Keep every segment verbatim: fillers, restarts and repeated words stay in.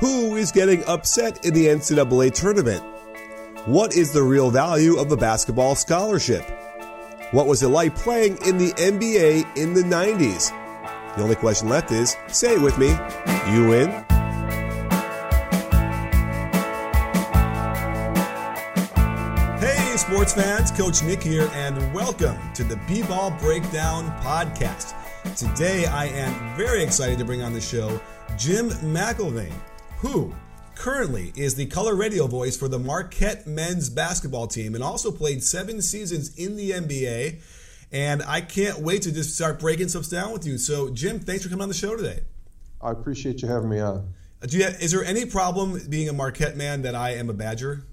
Who is getting upset in the N C double A tournament? What is the real value of a basketball scholarship? What was it like playing in the N B A in the nineties? The only question left is, say it with me, you win? Hey sports fans, Coach Nick here, and welcome to the B-Ball Breakdown Podcast. Today I am very excited to bring on the show Jim McElveen, who currently is the color radio voice for the Marquette men's basketball team and also played seven seasons in the N B A. And I can't wait to just start breaking stuff down with you. So, Jim, thanks for coming on the show today. I appreciate you having me on. Do you have, is there any problem being a Marquette man that I am a Badger?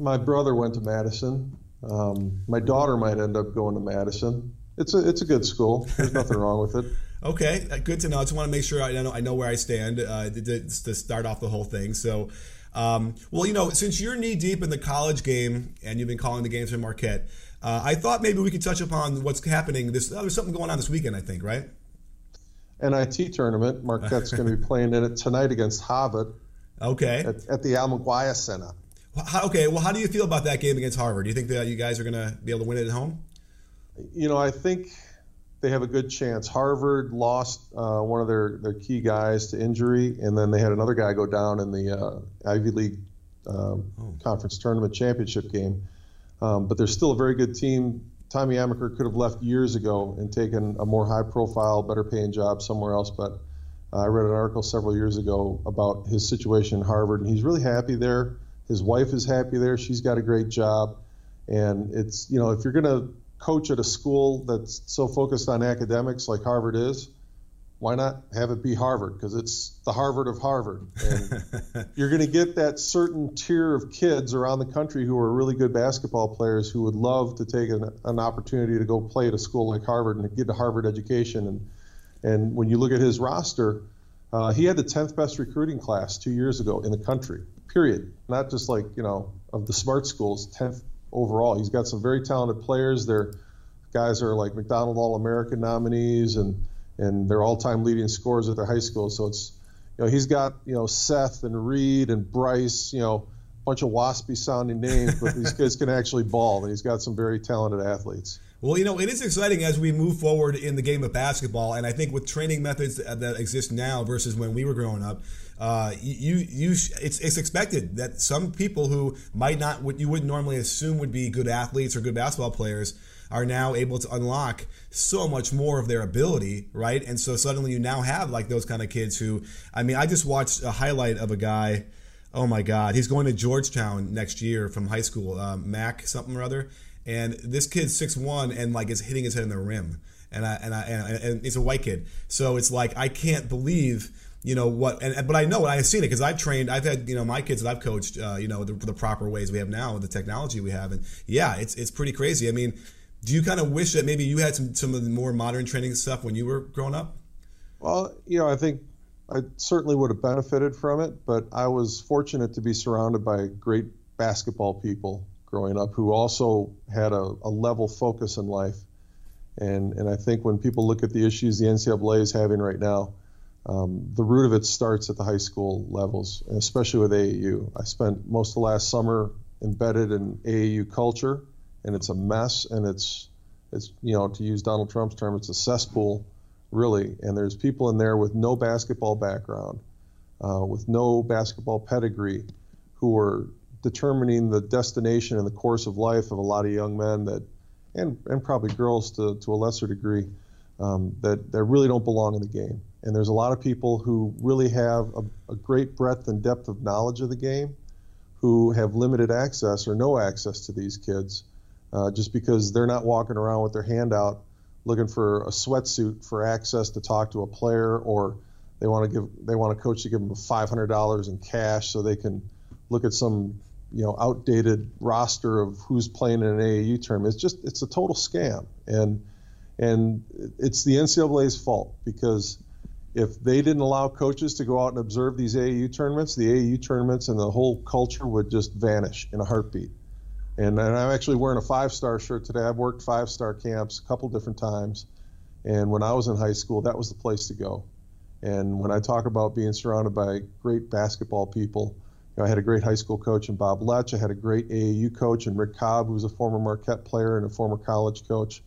My brother went to Madison. Um, my daughter might end up going to Madison. It's a, it's a good school. There's nothing wrong with it. Okay, good to know. I just want to make sure I know I know where I stand uh, to, to start off the whole thing. So, um, well, you know, since you're knee-deep in the college game and you've been calling the games for Marquette, uh, I thought maybe we could touch upon what's happening. This, oh, there's something going on this weekend, I think, right? N I T tournament. Marquette's going to be playing in it tonight against Harvard. Okay. At, at the Al McGuire Center. Well, how, okay, well, how do you feel about that game against Harvard? Do you think that you guys are going to be able to win it at home? You know, I think they have a good chance. Harvard lost uh, one of their, their key guys to injury, and then they had another guy go down in the uh, Ivy League um, oh. conference tournament championship game. Um, but they're still a very good team. Tommy Amaker could have left years ago and taken a more high-profile, better-paying job somewhere else. But uh, I read an article several years ago about his situation in Harvard, and he's really happy there. His wife is happy there. She's got a great job. And it's, you know, if you're going to coach at a school that's so focused on academics like Harvard is, why not have it be Harvard? Because it's the Harvard of Harvard. And you're going to get that certain tier of kids around the country who are really good basketball players who would love to take an, an opportunity to go play at a school like Harvard and get a Harvard education. And and when you look at his roster, uh, he had the tenth best recruiting class two years ago in the country, period. Not just like, you know, of the smart schools, tenth overall. He's got some very talented players. Their guys are like McDonald All-American nominees, and and they're all-time leading scorers at their high school. So it's, you know, he's got, you know, Seth and Reed and Bryce, you know, a bunch of waspy-sounding names, but these kids can actually ball, and he's got some very talented athletes. Well, you know, it is exciting as we move forward in the game of basketball, and I think with training methods that exist now versus when we were growing up, uh, you you it's it's expected that some people who might not what you wouldn't normally assume would be good athletes or good basketball players are now able to unlock so much more of their ability, right? And so suddenly you now have like those kind of kids who, I mean, I just watched a highlight of a guy. Oh my God, he's going to Georgetown next year from high school, um, Mac something or other. And this kid's six one and like is hitting his head in the rim, and I and I and, and it's a white kid, so it's like I can't believe you know what. And but I know I've seen it because I've trained, I've had you know my kids that I've coached, uh, you know the, the proper ways we have now, the technology we have, and yeah, it's it's pretty crazy. I mean, do you kind of wish that maybe you had some some of the more modern training stuff when you were growing up? Well, you know, I think I certainly would have benefited from it, but I was fortunate to be surrounded by great basketball people growing up who also had a, a level focus in life. And and I think when people look at the issues the N C double A is having right now, um, the root of it starts at the high school levels, especially with A A U. I spent most of the last summer embedded in A A U culture, and it's a mess, and it's, it's you know, to use Donald Trump's term, it's a cesspool, really. And there's people in there with no basketball background, uh, with no basketball pedigree, who are determining the destination and the course of life of a lot of young men that, and, and probably girls to, to a lesser degree, um, that, that really don't belong in the game. And there's a lot of people who really have a, a great breadth and depth of knowledge of the game who have limited access or no access to these kids uh, just because they're not walking around with their hand out looking for a sweatsuit for access to talk to a player, or they want to give they want a coach to give them five hundred dollars in cash so they can look at some you know outdated roster of who's playing in an A A U tournament. It's just it's a total scam, and and it's the N C double A's fault, because if they didn't allow coaches to go out and observe these A A U tournaments, the A A U tournaments and the whole culture would just vanish in a heartbeat. And, and I'm actually wearing a Five Star shirt today. I've worked Five Star camps a couple different times. And when I was in high school, that was the place to go. And when I talk about being surrounded by great basketball people, you know, I had a great high school coach in Bob Lech. I had a great A A U coach in Rick Cobb, who was a former Marquette player and a former college coach.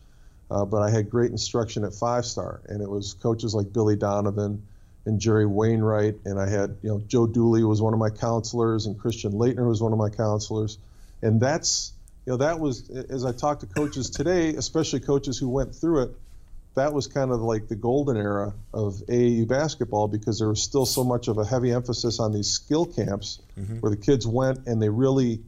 Uh, but I had great instruction at Five Star, and it was coaches like Billy Donovan and Jerry Wainwright, and I had, you know, Joe Dooley was one of my counselors, and Christian Leitner was one of my counselors, and that's, you know, that was, as I talked to coaches today, especially coaches who went through it, that was kind of like the golden era of A A U basketball, because there was still so much of a heavy emphasis on these skill camps, mm-hmm. where the kids went and they really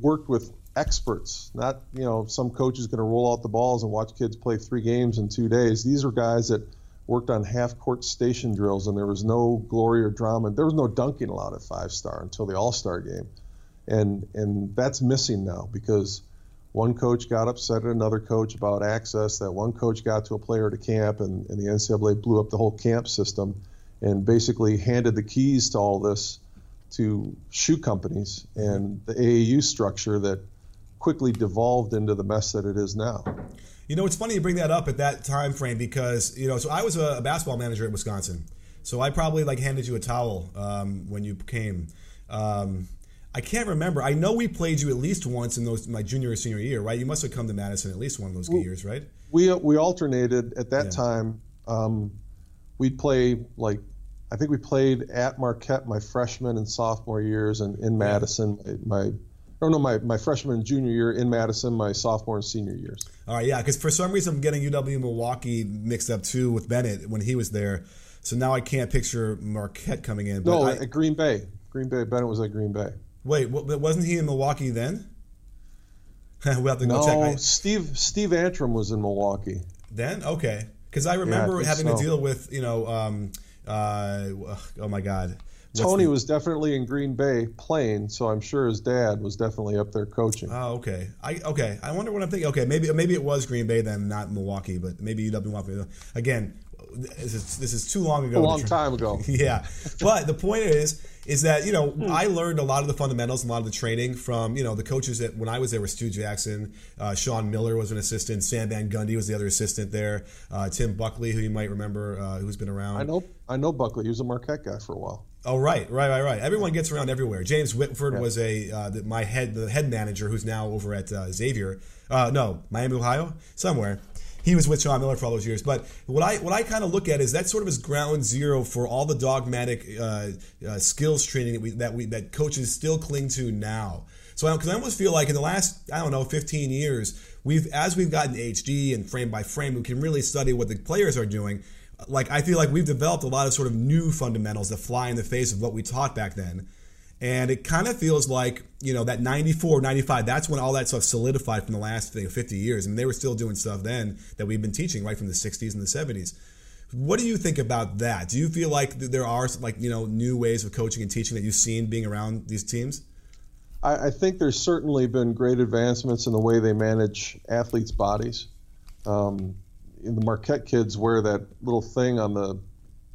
worked with experts, not, you know, some coach is going to roll out the balls and watch kids play three games in two days. These are guys that worked on half-court station drills, and there was no glory or drama. There was no dunking allowed at Five Star until the All-Star game. And and that's missing now, because one coach got upset at another coach about access. That one coach got to a player at a camp, and, and the N C double A blew up the whole camp system and basically handed the keys to all this to shoe companies and the A A U structure that quickly devolved into the mess that it is now. You know, it's funny you bring that up at that time frame, because, you know, so I was a basketball manager at Wisconsin. So I probably like handed you a towel um, when you came. Um, I can't remember. I know we played you at least once in those my junior or senior year, right? You must have come to Madison at least one of those we, years, right? We we alternated at that yeah. time. Um, we'd play like, I think we played at Marquette my freshman and sophomore years, and in Madison yeah. my I don't know, my, my freshman and junior year in Madison, my sophomore and senior years. All right, yeah, because for some reason I'm getting U W-Milwaukee mixed up too with Bennett when he was there. So now I can't picture Marquette coming in. But no, I, at Green Bay. Green Bay, Bennett was at Green Bay. Wait, but wasn't he in Milwaukee then? We'll have to go no, check. No, Steve, Steve Antrim was in Milwaukee. Then? Okay. Because I remember yeah, I having so. to deal with, you know, um, uh, oh my God. What's Tony the, was definitely in Green Bay playing, so I'm sure his dad was definitely up there coaching. Oh, okay. I okay. I wonder what I'm thinking. Okay, maybe maybe it was Green Bay then, not Milwaukee, but maybe U W-Milwaukee. Again, this is, this is too long ago. A long time ago. Yeah. But the point is, is that, you know, hmm. I learned a lot of the fundamentals and a lot of the training from, you know, the coaches that when I was there were Stu Jackson, uh, Sean Miller was an assistant, Sam Van Gundy was the other assistant there, uh, Tim Buckley, who you might remember, uh, who's been around. I know, I know Buckley. He was a Marquette guy for a while. Oh, right, right, right, right. Everyone gets around everywhere. James Whitford yeah. was a uh, the, my head the head manager who's now over at uh, Xavier. Uh, no, Miami, Ohio, somewhere. He was with Sean Miller for all those years. But what I what I kind of look at is that sort of is ground zero for all the dogmatic uh, uh, skills training that we that we that coaches still cling to now. So because I, I almost feel like in the last, I don't know, fifteen years, we've as we've gotten H D and frame by frame, we can really study what the players are doing. Like, I feel like we've developed a lot of sort of new fundamentals that fly in the face of what we taught back then. And it kind of feels like, you know, that ninety-four, ninety-five, that's when all that stuff solidified from the last thing, fifty years. I mean, they were still doing stuff then that we've been teaching right from the sixties and the seventies. What do you think about that? Do you feel like there are, like, you know, new ways of coaching and teaching that you've seen being around these teams? I, I think there's certainly been great advancements in the way they manage athletes' bodies. Um The Marquette kids wear that little thing on the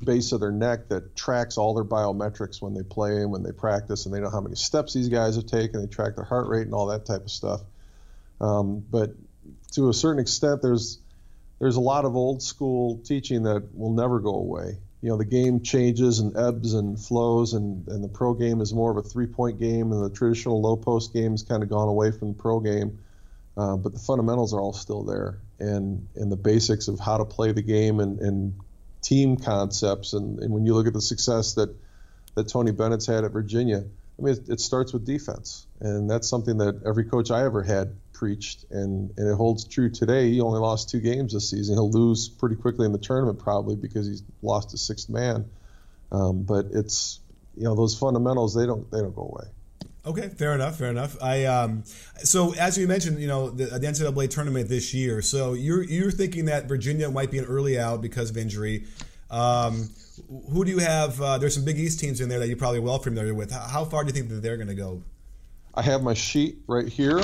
base of their neck that tracks all their biometrics when they play and when they practice, and they know how many steps these guys have taken. They track their heart rate and all that type of stuff. Um, but to a certain extent, there's there's a lot of old school teaching that will never go away. You know, the game changes and ebbs and flows, and, and the pro game is more of a three-point game, and the traditional low post game has kind of gone away from the pro game. Uh, but the fundamentals are all still there, and, and the basics of how to play the game and, and team concepts. And, and when you look at the success that, that Tony Bennett's had at Virginia, I mean, it, it starts with defense. And that's something that every coach I ever had preached, and, and it holds true today. He only lost two games this season. He'll lose pretty quickly in the tournament probably because he's lost his sixth man. Um, but it's, you know, those fundamentals, they don't they don't go away. Okay, fair enough, fair enough. I um, so as you mentioned, you know, the, the N C double A tournament this year. So you're you're thinking that Virginia might be an early out because of injury. Um, who do you have? Uh, there's some Big East teams in there that you're probably well familiar with. How far do you think that they're going to go? I have my sheet right here,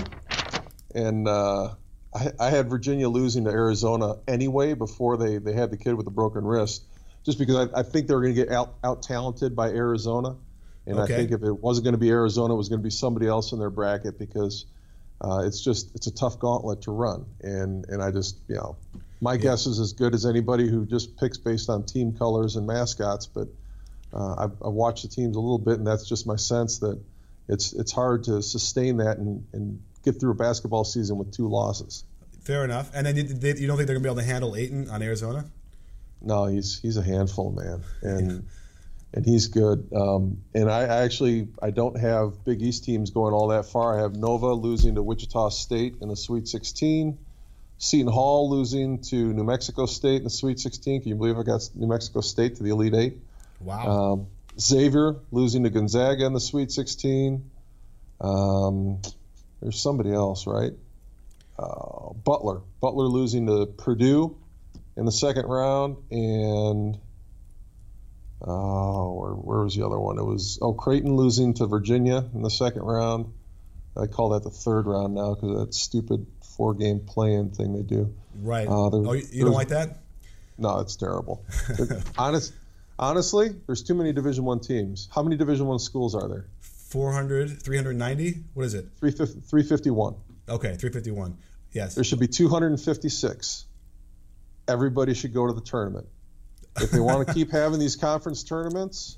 and uh, I, I had Virginia losing to Arizona anyway before they they had the kid with the broken wrist, just because I, I think they're going to get out out talented by Arizona. And okay. I think if it wasn't going to be Arizona, it was going to be somebody else in their bracket, because uh, it's just it's a tough gauntlet to run. And and I just, you know, my yeah. guess is as good as anybody who just picks based on team colors and mascots. But uh, I've, I've watched the teams a little bit, and that's just my sense that it's it's hard to sustain that and, and get through a basketball season with two losses. Fair enough. And then you, they, you don't think they're going to be able to handle Ayton on Arizona? No, he's he's a handful, man. And. Yeah. And he's good. Um, and I, I actually, I don't have Big East teams going all that far. I have Nova losing to Wichita State in the Sweet sixteen. Seton Hall losing to New Mexico State in the Sweet sixteen. Can you believe I got New Mexico State to the Elite Eight? Wow. Um, Xavier losing to Gonzaga in the Sweet sixteen. Um, there's somebody else, right? Uh, Butler. Butler losing to Purdue in the second round. And... Oh, or where was the other one? It was, oh, Creighton losing to Virginia in the second round. I call that the third round now because of that stupid four-game play-in thing they do. Right. Uh, there, oh, you don't like that? No, it's terrible. Honest, honestly, there's too many Division I teams. How many Division I schools are there? four hundred, three hundred ninety? What is it? three fifty, three fifty-one. Okay, three fifty-one. Yes. There should be two hundred fifty-six. Everybody should go to the tournament. If they want to keep having these conference tournaments,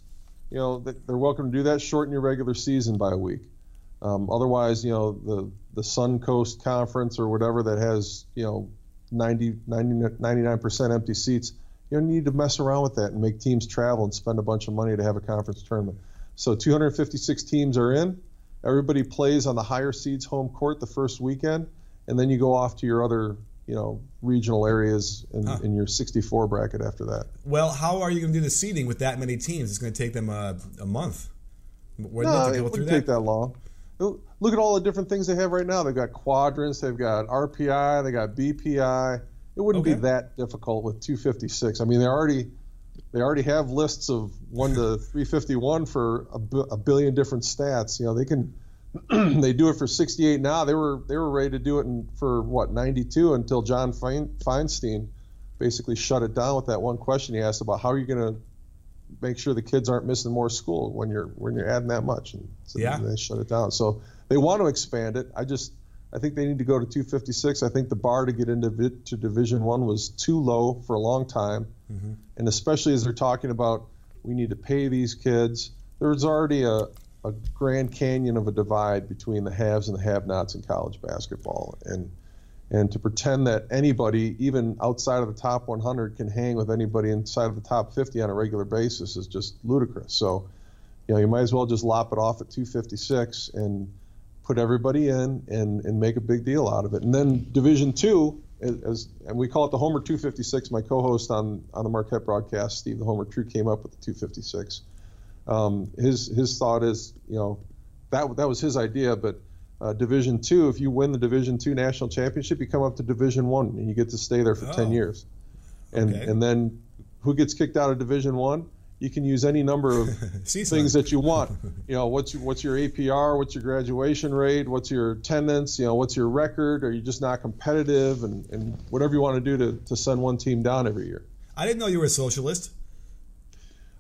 you know, they're welcome to do that. Shorten your regular season by a week. Um, otherwise, you know, the the Suncoast Conference or whatever that has, you know, ninety, ninety, ninety-nine percent empty seats, you don't need to mess around with that and make teams travel and spend a bunch of money to have a conference tournament. So two hundred fifty-six teams are in. Everybody plays on the higher seeds home court the first weekend, and then you go off to your other, you know, regional areas in, huh. in your sixty-four bracket after that. Well, how are you going to do the seeding with that many teams? It's going to take them a, a month. We're no, it wouldn't take that, that long. It'll, look at all the different things they have right now. They've got quadrants, they've got R P I, they got B P I. It wouldn't okay. be that difficult with two fifty-six. I mean, they already they already have lists of one to three fifty-one for a, a billion different stats. You know, they can. They do it for sixty-eight now. They were they were ready to do it in, for what ninety-two until John Fein, Feinstein basically shut it down with that one question he asked about how are you going to make sure the kids aren't missing more school when you're when you're adding that much, and so yeah. they shut it down. So they want to expand it. I just I think they need to go to two fifty-six. I think the bar to get into to Division One was too low for a long time, mm-hmm. and especially as they're talking about we need to pay these kids. There's already a a Grand Canyon of a divide between the haves and the have-nots in college basketball, and and to pretend that anybody, even outside of the top one hundred, can hang with anybody inside of the top fifty on a regular basis is just ludicrous. So, you know, you might as well just lop it off at two fifty-six and put everybody in and and make a big deal out of it. And then Division Two, as and we call it the Homer two fifty-six. My co-host on on the Marquette broadcast, Steve the Homer True, came up with the two fifty-six. Um, his his thought is, you know, that that was his idea. But uh, Division Two, if you win the Division Two national championship, you come up to Division One and you get to stay there for oh. ten years. And okay. and then who gets kicked out of Division One? You can use any number of things that you want. You know, what's what's your A P R? What's your graduation rate? What's your attendance? You know, what's your record? Are you just not competitive? And and whatever you want to do to to send one team down every year. I didn't know you were a socialist.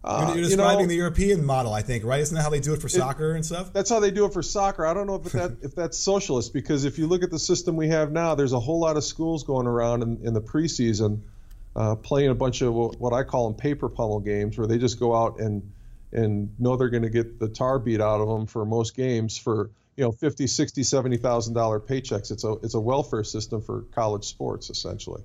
You're, you're describing uh, you know, the European model, I think, right? Isn't that how they do it for it, soccer and stuff? That's how they do it for soccer. I don't know if, that, if that's socialist, because if you look at the system we have now, there's a whole lot of schools going around in, in the preseason uh, playing a bunch of what I call them paper pummel games, where they just go out and and know they're going to get the tar beat out of them for most games for, you know, fifty, sixty, seventy thousand dollars paychecks. It's a it's a welfare system for college sports, essentially.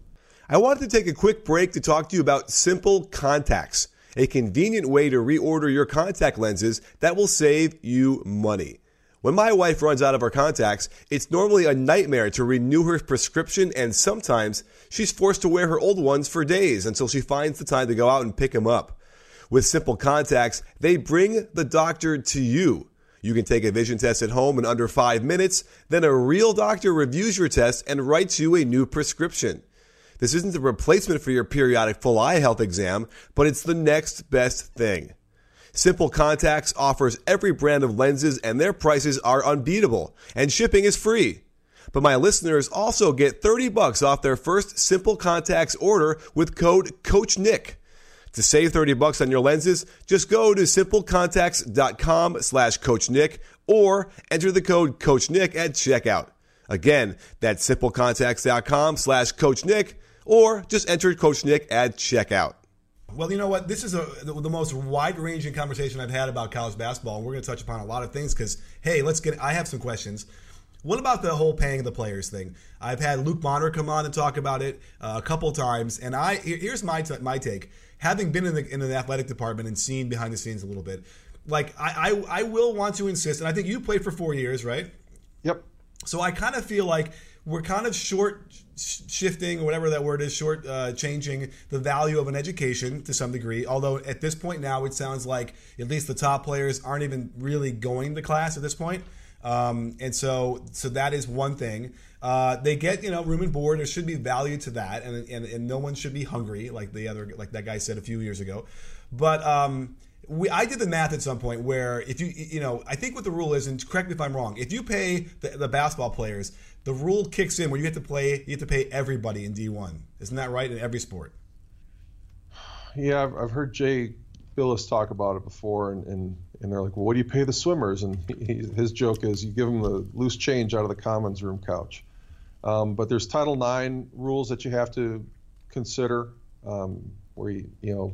I wanted to take a quick break to talk to you about Simple Contacts, a convenient way to reorder your contact lenses that will save you money. When my wife runs out of her contacts, it's normally a nightmare to renew her prescription, and sometimes she's forced to wear her old ones for days until she finds the time to go out and pick them up. With Simple Contacts, they bring the doctor to you. You can take a vision test at home in under five minutes. Then a real doctor reviews your test and writes you a new prescription. This isn't a replacement for your periodic full eye health exam, but it's the next best thing. Simple Contacts offers every brand of lenses, and their prices are unbeatable, and shipping is free. But my listeners also get thirty bucks off their first Simple Contacts order with code COACHNICK. To save thirty bucks on your lenses, just go to simple contacts dot com slash coach nick or enter the code COACHNICK at checkout. Again, that's simple contacts dot com slash coach nick. Or just enter Coach Nick at checkout. Well, you know what? This is a, the, the most wide-ranging conversation I've had about college basketball, and we're going to touch upon a lot of things because, hey, let's get – I have some questions. What about the whole paying the players thing? I've had Luke Bonner come on and talk about it uh, a couple times, and I here's my t- my take. Having been in the in the athletic department and seen behind the scenes a little bit, like I, I, I will want to insist, and I think you played for four years, right? Yep. So I kind of feel like we're kind of short shifting, or whatever that word is, short uh, changing the value of an education to some degree. Although at this point now, it sounds like at least the top players aren't even really going to class at this point. Um, and so, so that is one thing. Uh, they get, you know, room and board. There should be value to that, and and, and no one should be hungry, like the other, like that guy said a few years ago. But um, we, I did the math at some point where if you, you know, I think what the rule is, and correct me if I'm wrong. If you pay the, the basketball players, the rule kicks in where you have to play. You have to pay everybody in D one. Isn't that right? In every sport. Yeah, I've, I've heard Jay Bilas talk about it before, and, and, and they're like, "Well, what do you pay the swimmers?" And he, his joke is, "You give them the loose change out of the commons room couch." Um, but there's Title nine rules that you have to consider. Um, where you, you know,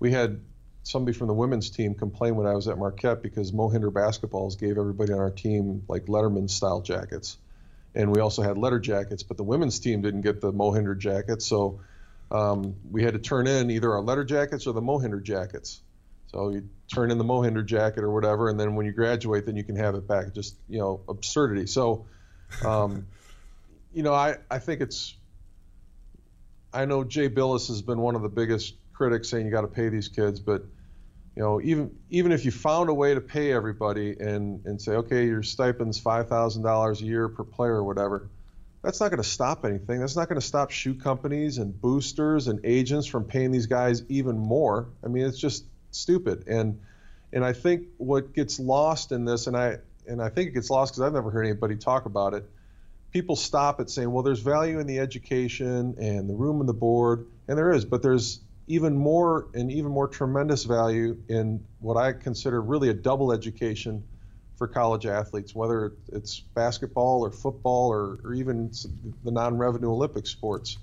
we had somebody from the women's team complained when I was at Marquette because Mohinder basketballs gave everybody on our team like Letterman style jackets. And we also had letter jackets, but the women's team didn't get the Mohinder jackets, so um, we had to turn in either our letter jackets or the Mohinder jackets. So you turn in the Mohinder jacket or whatever, and then when you graduate, then you can have it back. Just, you know, absurdity. So, um, you know, I, I think it's – I know Jay Bilas has been one of the biggest critics saying you got to pay these kids, but – You know, even even if you found a way to pay everybody and, and say, okay, your stipend's five thousand dollars a year per player or whatever, that's not going to stop anything. That's not going to stop shoe companies and boosters and agents from paying these guys even more. I mean, it's just stupid. And and I think what gets lost in this, and I and I think it gets lost because I've never heard anybody talk about it. People stop at saying, well, there's value in the education and the room and the board, and there is, but there's even more and even more tremendous value in what I consider really a double education for college athletes, whether it's basketball or football or, or even the non-revenue Olympic sports.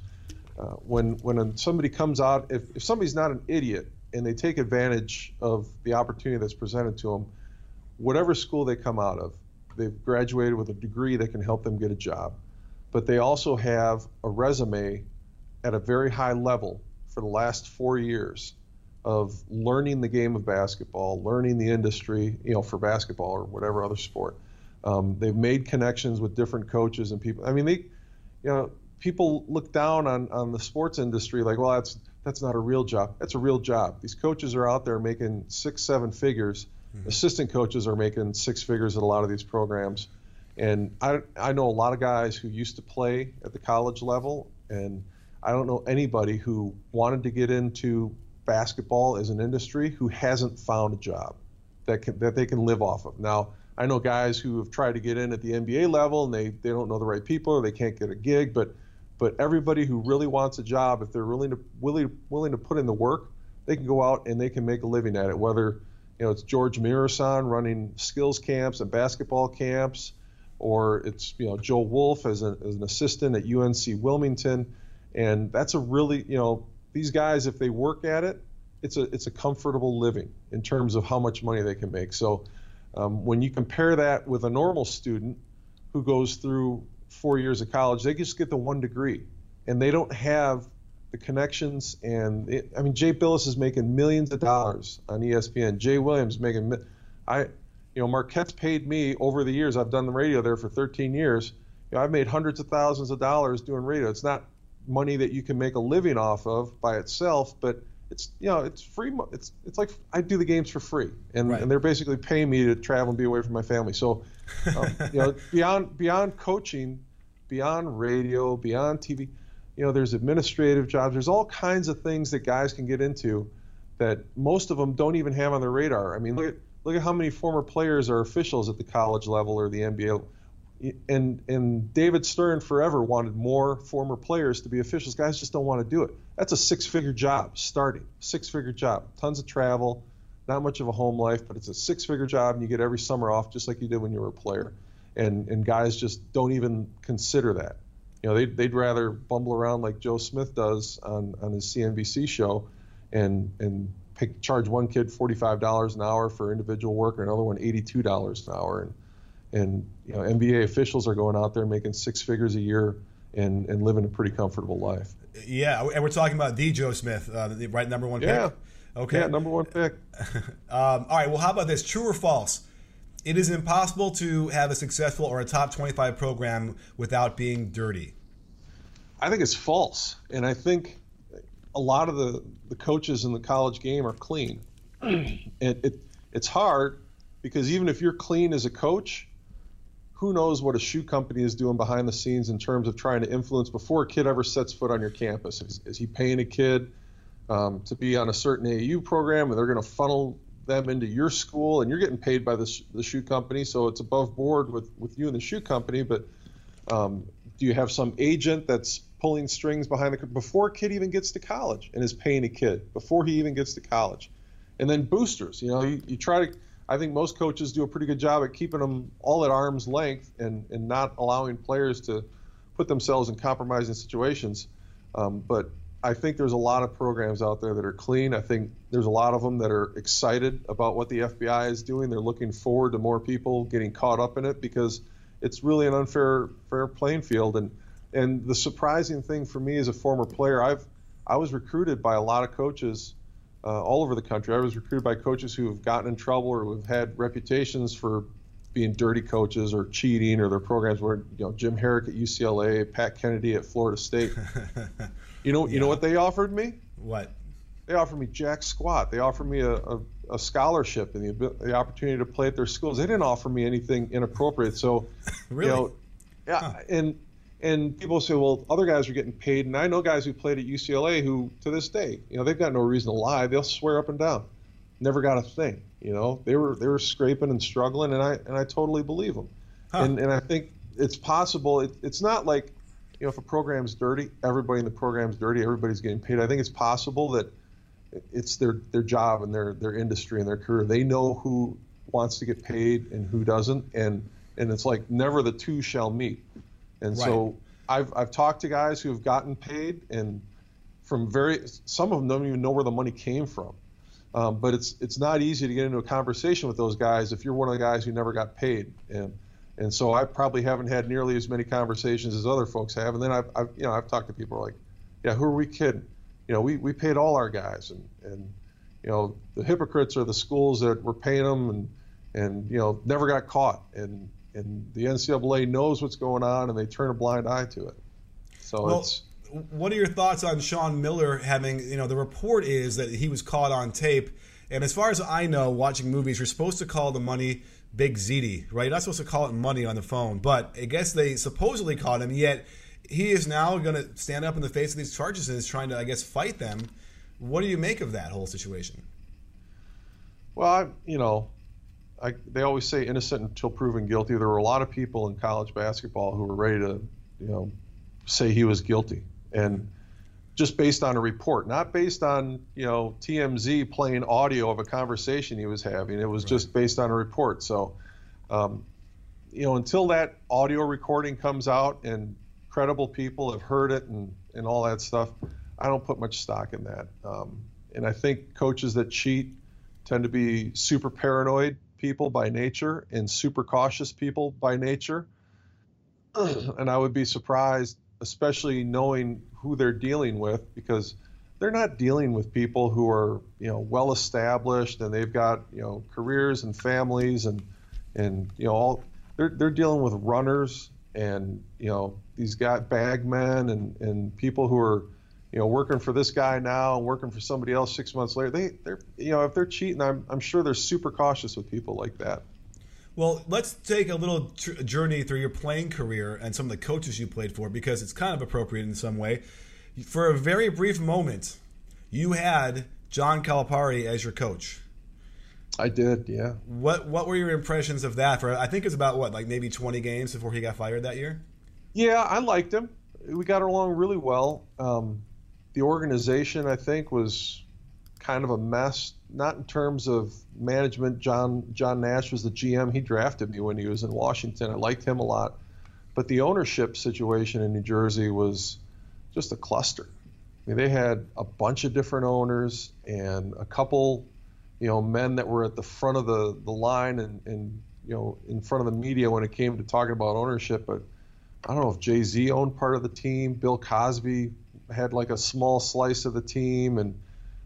Uh, when when somebody comes out, if, if somebody's not an idiot and they take advantage of the opportunity that's presented to them, whatever school they come out of, they've graduated with a degree that can help them get a job. But they also have a resume at a very high level for the last four years of learning the game of basketball, learning the industry, you know, for basketball or whatever other sport. Um, they've made connections with different coaches and people. I mean, they, you know, people look down on, on the sports industry like, well, that's that's not a real job. That's a real job. These coaches are out there making six, seven figures. Mm-hmm. Assistant coaches are making six figures at a lot of these programs. And I I know a lot of guys who used to play at the college level, and I don't know anybody who wanted to get into basketball as an industry who hasn't found a job that can, that they can live off of. Now, I know guys who have tried to get in at the N B A level and they, they don't know the right people or they can't get a gig, but but everybody who really wants a job, if they're willing to willing, willing to put in the work, they can go out and they can make a living at it, whether you know it's George Mirasan running skills camps and basketball camps, or it's you know Joe Wolf as an, as an assistant at U N C Wilmington. And that's a really, you know, these guys, if they work at it, it's a it's a comfortable living in terms of how much money they can make. So um, when you compare that with a normal student who goes through four years of college, they just get the one degree and they don't have the connections. And it, I mean, Jay Bilas is making millions of dollars on E S P N. Jay Williams making, I, you know, Marquette's paid me over the years. I've done the radio there for thirteen years. You know, I've made hundreds of thousands of dollars doing radio. It's not money that you can make a living off of by itself, but it's, you know, it's free. It's it's like I do the games for free, and, right. and they're basically paying me to travel and be away from my family. So, um, you know, beyond beyond coaching, beyond radio, beyond T V, you know, there's administrative jobs. There's all kinds of things that guys can get into that most of them don't even have on their radar. I mean, look at look at how many former players are officials at the college level or the N B A. And and David Stern forever wanted more former players to be officials. Guys just don't want to do it. That's a six-figure job starting, six-figure job. Tons of travel, not much of a home life, but it's a six-figure job, and you get every summer off just like you did when you were a player. And and guys just don't even consider that. You know, they'd, they'd rather bumble around like Joe Smith does on, on his C N B C show and and pick, charge one kid forty-five dollars an hour for individual work or another one eighty-two dollars an hour. And, And you know, N B A officials are going out there making six figures a year and, and living a pretty comfortable life. Yeah, and we're talking about the Joe Smith, uh, the right number one yeah. pick. Okay. Yeah, number one pick. um, all right, well, how about this? True or false? It is impossible to have a successful or a top twenty-five program without being dirty. I think it's false, and I think a lot of the, the coaches in the college game are clean. it, it It's hard because even if you're clean as a coach, who knows what a shoe company is doing behind the scenes in terms of trying to influence before a kid ever sets foot on your campus. Is, is he paying a kid um, to be on a certain A A U program, and they're going to funnel them into your school, and you're getting paid by the, sh- the shoe company, so it's above board with, with you and the shoe company, but um, do you have some agent that's pulling strings behind the – before a kid even gets to college and is paying a kid, before he even gets to college. And then boosters, you know, you, you try to – I think most coaches do a pretty good job at keeping them all at arm's length and, and not allowing players to put themselves in compromising situations. Um, but I think there's a lot of programs out there that are clean. I think there's a lot of them that are excited about what the F B I is doing. They're looking forward to more people getting caught up in it because it's really an unfair fair playing field. And, and the surprising thing for me as a former player, I've I was recruited by a lot of coaches Uh, all over the country. I was recruited by coaches who have gotten in trouble or who have had reputations for being dirty coaches or cheating, or their programs were, you know, Jim Herrick at U C L A, Pat Kennedy at Florida State. you know, yeah. You know what they offered me? What? They offered me jack squat. They offered me a, a, a scholarship and the, the opportunity to play at their schools. They didn't offer me anything inappropriate. So, really? You know, yeah, huh. and And people say, well, other guys are getting paid. And I know guys who played at U C L A who, to this day, you know, they've got no reason to lie. They'll swear up and down. Never got a thing. You know, they were they were scraping and struggling, and I and I totally believe them. Huh. And and I think it's possible. It, it's not like, you know, if a program's dirty, everybody in the program's dirty, everybody's getting paid. I think it's possible that it's their their job and their their industry and their career. They know who wants to get paid and who doesn't. And and it's like never the two shall meet. And right. so I've I've talked to guys who have gotten paid, and from very some of them don't even know where the money came from. Um, but it's it's not easy to get into a conversation with those guys if you're one of the guys who never got paid. And and so I probably haven't had nearly as many conversations as other folks have. And then I've, I've you know I've talked to people like, yeah, who are we kidding? You know, we, we paid all our guys, and and you know the hypocrites are the schools that were paying them and and you know never got caught. And. And the N C double A knows what's going on, and they turn a blind eye to it. So, well, it's. What are your thoughts on Sean Miller having? You know, the report is that he was caught on tape, and as far as I know, watching movies, you're supposed to call the money Big Z D, right? You're not supposed to call it money on the phone, but I guess they supposedly caught him. Yet he is now going to stand up in the face of these charges and is trying to, I guess, fight them. What do you make of that whole situation? Well, I, you know. I, they always say innocent until proven guilty. There were a lot of people in college basketball who were ready to, you know, say he was guilty, and just based on a report, not based on, you know, T M Z playing audio of a conversation he was having. It was right. just based on a report. So, um, you know, until that audio recording comes out and credible people have heard it and, and all that stuff, I don't put much stock in that. Um, and I think coaches that cheat tend to be super paranoid people by nature and super cautious people by nature. And I would be surprised, especially knowing who they're dealing with, because they're not dealing with people who are, you know, well established and they've got, you know, careers and families and and you know all they're they're dealing with runners and, you know, these guy bag men and and people who are, you know, working for this guy now and working for somebody else six months later, they, they're, you know, if they're cheating, I'm, I'm sure they're super cautious with people like that. Well, let's take a little tr- journey through your playing career and some of the coaches you played for, because it's kind of appropriate in some way. For a very brief moment, you had John Calipari as your coach. I did, yeah. What What were your impressions of that? For I think it's about, what, like maybe twenty games before he got fired that year? Yeah, I liked him. We got along really well. Um, the organization, I think, was kind of a mess, not in terms of management. John John Nash was the G M. He drafted me when he was in Washington. I liked him a lot. But the ownership situation in New Jersey was just a cluster. I mean, they had a bunch of different owners and a couple – you know, men that were at the front of the, the line and, and, you know, in front of the media when it came to talking about ownership. But I don't know if Jay-Z owned part of the team. Bill Cosby had like a small slice of the team. And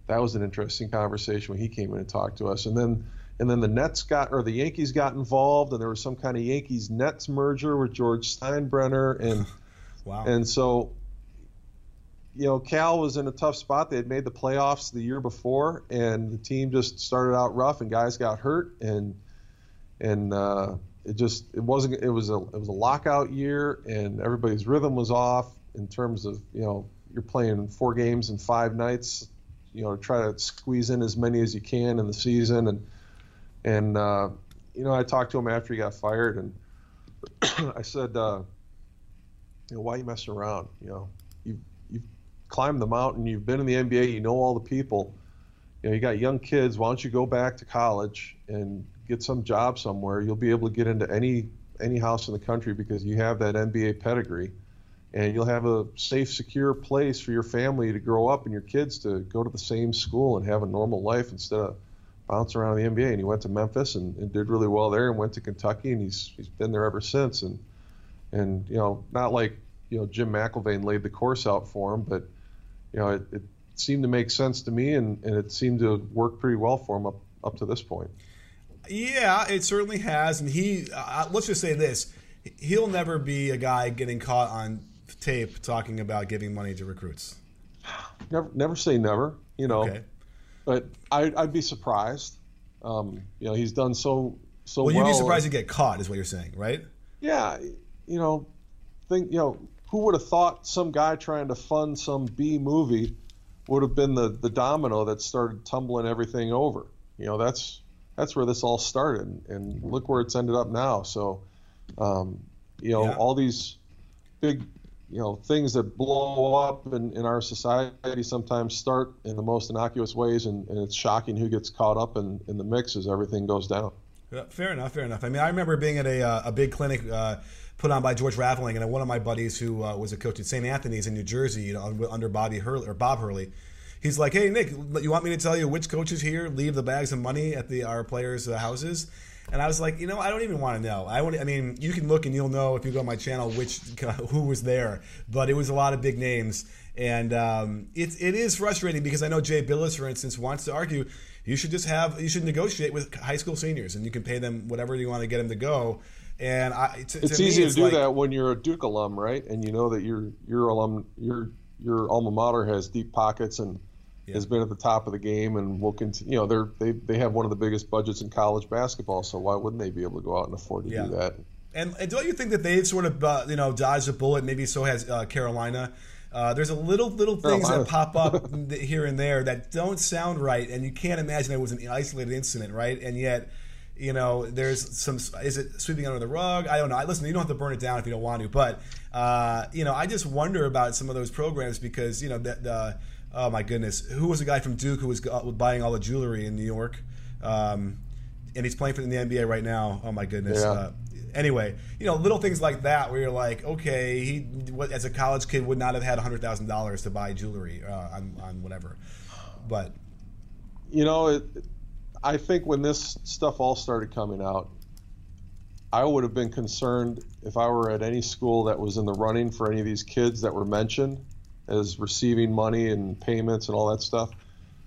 that was an interesting conversation when he came in and talked to us. And then and then the Nets got, or the Yankees got involved, and there was some kind of Yankees-Nets merger with George Steinbrenner. And wow. And so, you know, Cal was in a tough spot. They had made the playoffs the year before, and the team just started out rough, and guys got hurt, and and uh, it just it wasn't it was a it was a lockout year, and everybody's rhythm was off in terms of, you know, you're playing four games in five nights, you know, to try to squeeze in as many as you can in the season, and and uh, you know, I talked to him after he got fired, and I said, uh, you know, why are you messing around? You know, you you. Climb the mountain, you've been in the N B A, you know all the people, you know, you got young kids, why don't you go back to college and get some job somewhere? You'll be able to get into any any house in the country because you have that N B A pedigree, and you'll have a safe, secure place for your family to grow up and your kids to go to the same school and have a normal life instead of bounce around the N B A. And he went to Memphis and, and did really well there, and went to Kentucky, and he's he's been there ever since. And and you know, not like, you know, Jim McElveen laid the course out for him, but you know, it, it seemed to make sense to me, and, and it seemed to work pretty well for him up, up to this point. Yeah, it certainly has. And he, uh, let's just say this, he'll never be a guy getting caught on tape talking about giving money to recruits. Never, never say never, you know. Okay. But I, I'd be surprised. Um, you know, he's done so, so well. Well, you'd be surprised to get caught is what you're saying, right? Yeah, you know, think, you know, who would have thought some guy trying to fund some B movie would have been the, the domino that started tumbling everything over? You know, that's that's where this all started, and look where it's ended up now. So, um, you know, yeah. All these big, you know, things that blow up in, in our society sometimes start in the most innocuous ways, and, and it's shocking who gets caught up in, in the mix as everything goes down. Yeah, fair enough, fair enough. I mean, I remember being at a, uh, a big clinic uh, put on by George Raveling, and one of my buddies who uh, was a coach at Saint Anthony's in New Jersey, you know, under Bobby Hurley or Bob Hurley, he's like, "Hey Nick, you want me to tell you which coaches here leave the bags of money at the our players' uh, houses?" And I was like, "You know, I don't even want to know. I want. I mean, you can look and you'll know if you go on my channel which who was there, but it was a lot of big names, and um, it it is frustrating because I know Jay Bilas, for instance, wants to argue." You should just have. You should negotiate with high school seniors, and you can pay them whatever you want to get them to go. And I, to, it's to easy me, it's to do like, that when you're a Duke alum, right? And you know that your your alum your your alma mater has deep pockets and yeah. has been at the top of the game, and will continue. You know, they're they they have one of the biggest budgets in college basketball, so why wouldn't they be able to go out and afford to yeah. do that? And, and don't you think that they've sort of uh, you know, dodged a bullet? Maybe so has uh, Carolina. Uh, there's a little little things that pop up here and there that don't sound right, and you can't imagine it was an isolated incident, right? And yet, you know, there's some. Is it sweeping under the rug? I don't know. I, listen, you don't have to burn it down if you don't want to, but uh, you know, I just wonder about some of those programs because, you know, that. Uh, oh my goodness, who was a guy from Duke who was buying all the jewelry in New York, um, and he's playing for in the N B A right now? Oh my goodness. Yeah. Uh, Anyway, you know, little things like that where you're like, okay, he as a college kid would not have had one hundred thousand dollars to buy jewelry uh, on, on whatever. But, you know, it, I think when this stuff all started coming out, I would have been concerned if I were at any school that was in the running for any of these kids that were mentioned as receiving money and payments and all that stuff.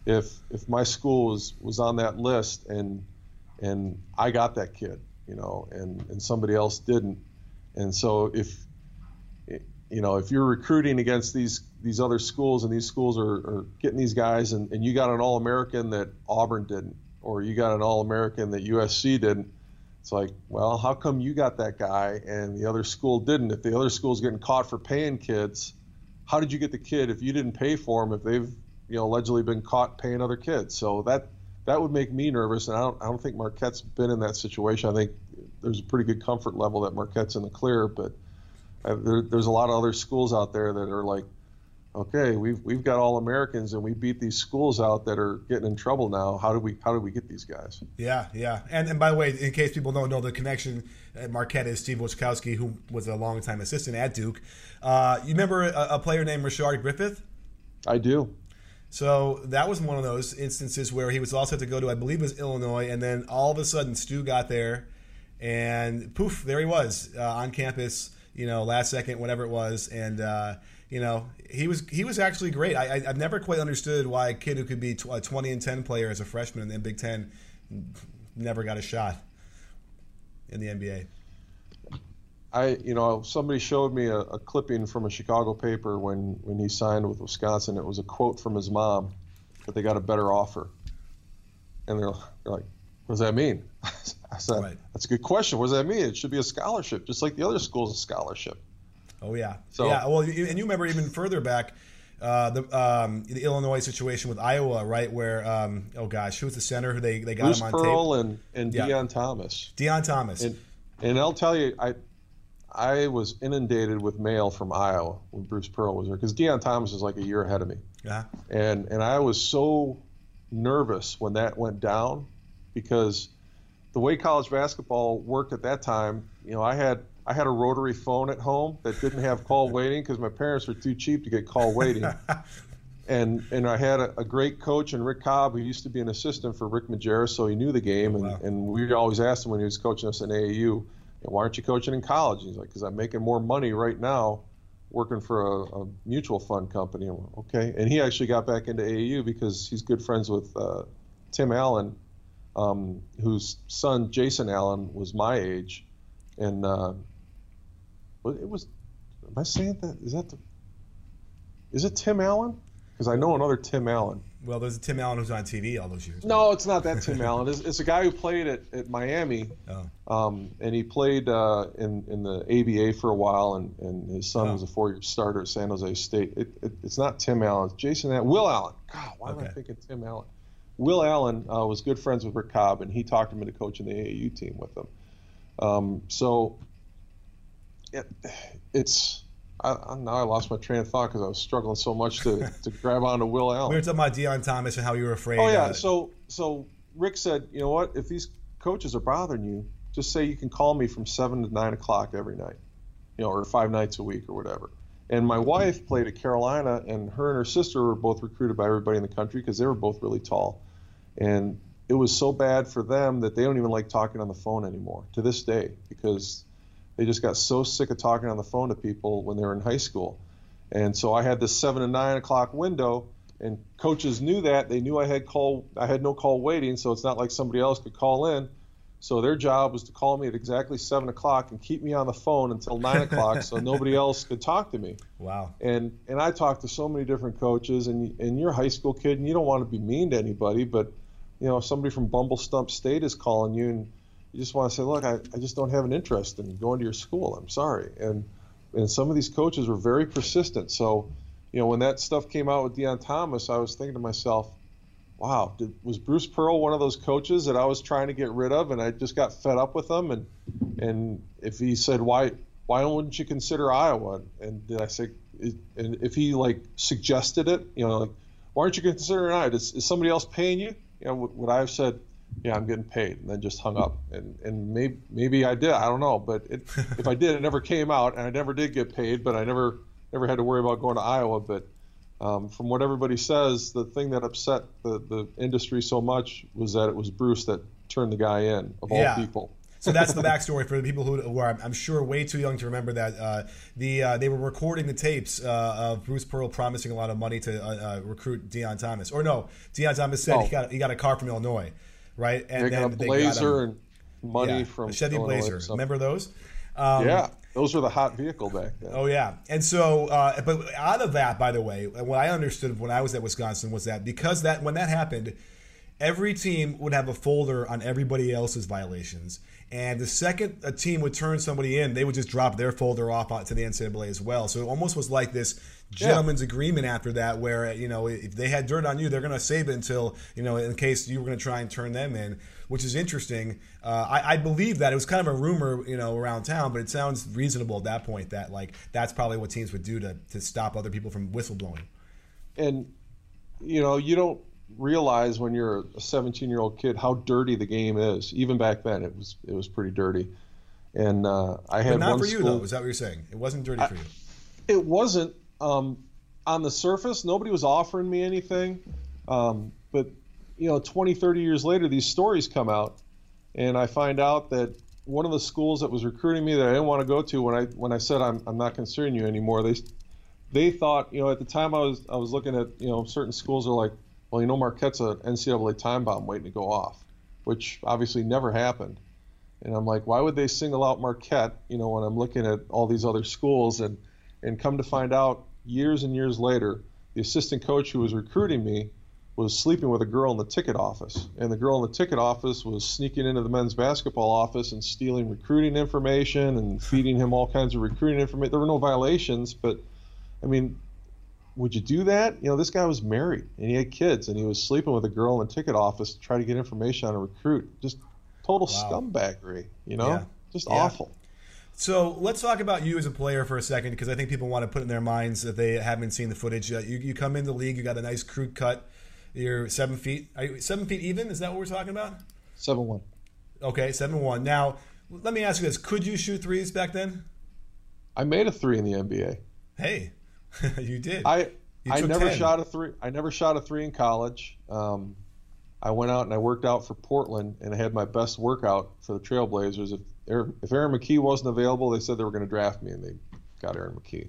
If if my school was, was on that list and and I got that kid. You know, and, and somebody else didn't. And so if, you know, if you're recruiting against these these other schools, and these schools are, are getting these guys, and, and you got an All-American that Auburn didn't, or you got an All-American that U S C didn't. It's like, well, how come you got that guy and the other school didn't? If the other school's getting caught for paying kids, how did you get the kid if you didn't pay for him, if they've, you know, allegedly been caught paying other kids? So that that would make me nervous, and I don't, I don't think Marquette's been in that situation. I think there's a pretty good comfort level that Marquette's in the clear, but uh, there, there's a lot of other schools out there that are like, okay, we've we've got All-Americans and we beat these schools out that are getting in trouble now. How do we how do we get these guys? Yeah, yeah. And and by the way, in case people don't know, the connection at Marquette is Steve Wachkowski, who was a longtime assistant at Duke. Uh, you remember a, a player named Rashard Griffith? I do. So that was one of those instances where he was also to go to, I believe it was Illinois, and then all of a sudden Stu got there, and poof, there he was uh, on campus, you know, last second, whatever it was, and uh, you know, he was he was actually great. I, I I've never quite understood why a kid who could be a twenty and ten player as a freshman in the Big Ten never got a shot in the N B A. I you know somebody showed me a, a clipping from a Chicago paper when, when he signed with Wisconsin. It was a quote from his mom that they got a better offer, and they're, they're like, "What does that mean?" I said, right. "That's a good question. What does that mean? It should be a scholarship, just like the other school's a scholarship." Oh yeah, so yeah. Well, and you remember even further back, uh, the um, the Illinois situation with Iowa, right? Where um, oh gosh, who was the center who they, they got Bruce him on Pearl tape? and and yeah. Deion Thomas. Deion Thomas. And, and I'll tell you, I. I was inundated with mail from Iowa when Bruce Pearl was there, because Deion Thomas is like a year ahead of me. Yeah. And and I was so nervous when that went down, because the way college basketball worked at that time, you know, I had I had a rotary phone at home that didn't have call waiting because my parents were too cheap to get call waiting. and and I had a, a great coach in Rick Cobb, who used to be an assistant for Rick Majerus, so he knew the game. Oh, wow. and, and we always asked him when he was coaching us in A A U, "Why aren't you coaching in college?" He's like, "Because I'm making more money right now working for a, a mutual fund company." I'm like, okay. And he actually got back into A A U because he's good friends with uh, Tim Allen, um, whose son, Jason Allen, was my age. And uh, it was, am I saying that? Is that the, is it Tim Allen? Because I know another Tim Allen. Well, there's a Tim Allen who's on T V all those years. No, it's not that Tim Allen. It's, it's a guy who played at, at Miami, oh. um, and he played uh, in, in the A B A for a while, and, and his son oh. was a four-year starter at San Jose State. It, it, it's not Tim Allen. It's Jason Allen. Will Allen. God, why okay. am I thinking Tim Allen? Will Allen uh, was good friends with Rick Cobb, and he talked him into coaching the A A U team with him. Um, so it, it's... I, I, now I lost my train of thought because I was struggling so much to, to grab onto Will Allen. We were talking about Deion Thomas and how you were afraid. Oh, yeah. So so Rick said, you know what? If these coaches are bothering you, just say you can call me from seven to nine o'clock every night, you know, or five nights a week or whatever. And my wife played at Carolina, and her and her sister were both recruited by everybody in the country because they were both really tall. And it was so bad for them that they don't even like talking on the phone anymore to this day, because – they just got so sick of talking on the phone to people when they were in high school. And so I had this seven to nine o'clock window, and coaches knew that. They knew I had call I had no call waiting, so it's not like somebody else could call in. So their job was to call me at exactly seven o'clock and keep me on the phone until nine o'clock so nobody else could talk to me. Wow. And and I talked to so many different coaches, and and you're a high school kid and you don't want to be mean to anybody, but you know, if somebody from Bumble Stump State is calling you and you just want to say, look, I, I just don't have an interest in going to your school. I'm sorry. And and some of these coaches were very persistent. So, you know, when that stuff came out with Deion Thomas, I was thinking to myself, wow, did, was Bruce Pearl one of those coaches that I was trying to get rid of, and I just got fed up with him? And and if he said, why why wouldn't you consider Iowa? And did I say, is, and if he, like, suggested it, you know, like, why aren't you considering Iowa? Is, is somebody else paying you? You know, would, would I have said, yeah, I'm getting paid, and then just hung up. And and maybe maybe I did. I don't know. But it, if I did, it never came out, and I never did get paid, but I never never had to worry about going to Iowa. But um, from what everybody says, the thing that upset the, the industry so much was that it was Bruce that turned the guy in, of yeah. all people. So that's the backstory for the people who, who are, I'm sure, way too young to remember that. Uh, the uh, they were recording the tapes uh, of Bruce Pearl promising a lot of money to uh, uh, recruit Deion Thomas. Or no, Deion Thomas said oh. he got he got a car from Illinois. Right, and they then got a Blazer they got, um, and money yeah, from a Chevy Blazer. Remember those? Um, yeah. Those were the hot vehicle back then. Oh, yeah. And so, uh, but out of that, by the way, what I understood when I was at Wisconsin was that because that when that happened, every team would have a folder on everybody else's violations. And the second a team would turn somebody in, they would just drop their folder off to the N C double A as well. So it almost was like this gentleman's yeah. agreement after that where, you know, if they had dirt on you, they're going to save it until, you know, in case you were going to try and turn them in, which is interesting. Uh, I, I believe that. It was kind of a rumor, you know, around town, but it sounds reasonable at that point that, like, that's probably what teams would do to, to stop other people from whistleblowing. And, you know, you don't realize when you're a seventeen-year-old kid how dirty the game is. Even back then, it was it was pretty dirty. And uh, I had but not one for you, school, though. Is that what you're saying? It wasn't dirty I, for you. It wasn't. Um, on the surface, nobody was offering me anything. Um, but you know, twenty, thirty years later, these stories come out, and I find out that one of the schools that was recruiting me that I didn't want to go to when I when I said I'm I'm not considering you anymore, they they thought, you know, at the time I was I was looking at, you know, certain schools are like, well, you know, Marquette's an N C double A time bomb waiting to go off, which obviously never happened. And I'm like, why would they single out Marquette, you know, when I'm looking at all these other schools? And, and come to find out, years and years later, the assistant coach who was recruiting me was sleeping with a girl in the ticket office. And the girl in the ticket office was sneaking into the men's basketball office and stealing recruiting information and feeding him all kinds of recruiting information. There were no violations, but, I mean, would you do that? You know, this guy was married and he had kids and he was sleeping with a girl in the ticket office to try to get information on a recruit. Just total wow. scumbaggery, you know, yeah. just yeah. awful. So let's talk about you as a player for a second, because I think people want to put in their minds that they haven't seen the footage. Uh, you, you come into the league, you got a nice crude cut. You're seven feet. Are you seven feet even? Is that what we're talking about? Seven one. Okay, seven one. Now, let me ask you this. Could you shoot threes back then? I made a three in the N B A. Hey. You did. I you I never ten. shot a three. I never shot a three in college. Um, I went out and I worked out for Portland, and I had my best workout for the Trailblazers. If Aaron, if Aaron McKee wasn't available, they said they were going to draft me, and they got Aaron McKee.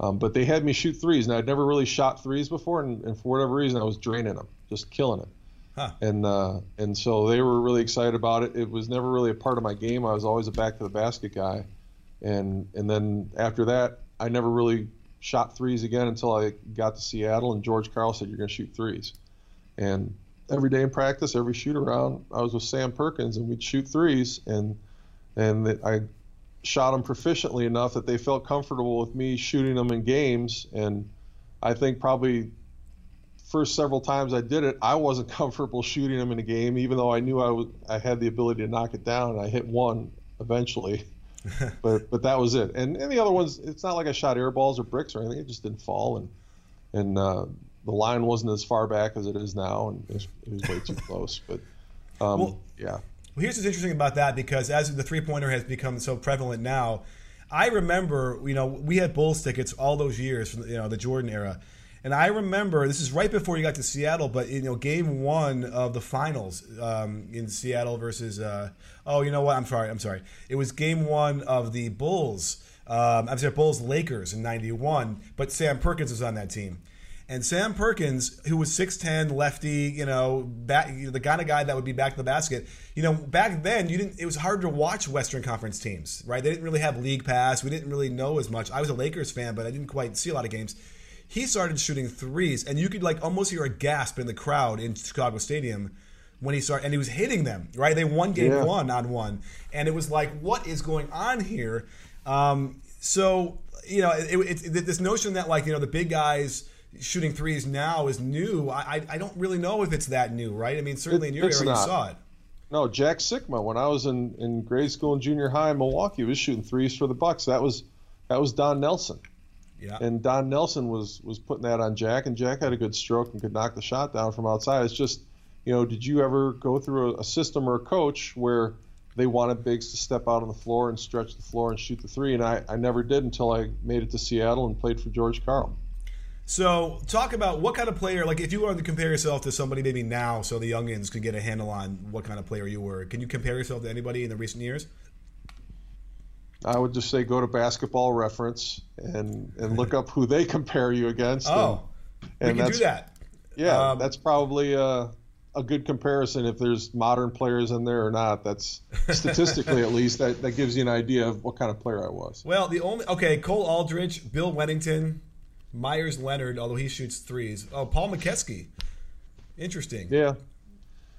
Um, but they had me shoot threes, and I'd never really shot threes before, and, and for whatever reason, I was draining them, just killing it. Huh. And uh, and so they were really excited about it. It was never really a part of my game. I was always a back to the basket guy, and and then after that, I never really shot threes again until I got to Seattle, and George Karl said, you're going to shoot threes. And every day in practice, every shoot around, I was with Sam Perkins, and we'd shoot threes, and and I shot them proficiently enough that they felt comfortable with me shooting them in games. And I think probably first several times I did it, I wasn't comfortable shooting them in a game, even though I knew I was I had the ability to knock it down. I hit one eventually. but but that was it, and and the other ones, it's not like I shot air balls or bricks or anything. It just didn't fall, and and uh, the line wasn't as far back as it is now, and it was, it was way too close. But um, well, yeah. Well, here's what's interesting about that, because as the three pointer has become so prevalent now, I remember, you know, we had Bulls tickets all those years from, you know, the Jordan era. And I remember, this is right before you got to Seattle, but, you know, game one of the finals um, in Seattle versus, uh, oh, you know what, I'm sorry, I'm sorry. It was game one of the Bulls, um, I'm sorry, Bulls-Lakers in ninety-one, but Sam Perkins was on that team. And Sam Perkins, who was six ten, lefty, you know, back, you know, the kind of guy that would be back to the basket. You know, back then, you didn't. It was hard to watch Western Conference teams, right? They didn't really have league pass. We didn't really know as much. I was a Lakers fan, but I didn't quite see a lot of games. He started shooting threes, and you could like almost hear a gasp in the crowd in Chicago Stadium when he started, and he was hitting them, right? They won game yeah. one on one, and it was like, what is going on here? Um, so, you know, it, it, it, this notion that, like, you know, the big guys shooting threes now is new, I, I don't really know if it's that new, right? I mean, certainly it, in your area not. You saw it. No, Jack Sikma, when I was in, in grade school and junior high in Milwaukee, was shooting threes for the Bucks. That was, that was Don Nelson. Yeah. And Don Nelson was, was putting that on Jack, and Jack had a good stroke and could knock the shot down from outside. It's just, you know, did you ever go through a, a system or a coach where they wanted bigs to step out on the floor and stretch the floor and shoot the three? And I, I never did until I made it to Seattle and played for George Karl. So talk about what kind of player, like if you wanted to compare yourself to somebody maybe now so the youngins could get a handle on what kind of player you were, can you compare yourself to anybody in the recent years? I would just say go to Basketball Reference and, and look up who they compare you against. Oh, and, and we can do that. Yeah, um, that's probably uh, a good comparison if there's modern players in there or not. That's statistically, at least, that, that gives you an idea of what kind of player I was. Well, the only okay, Cole Aldrich, Bill Wennington, Myers Leonard, although he shoots threes. Oh, Paul McKesky. Interesting. Yeah.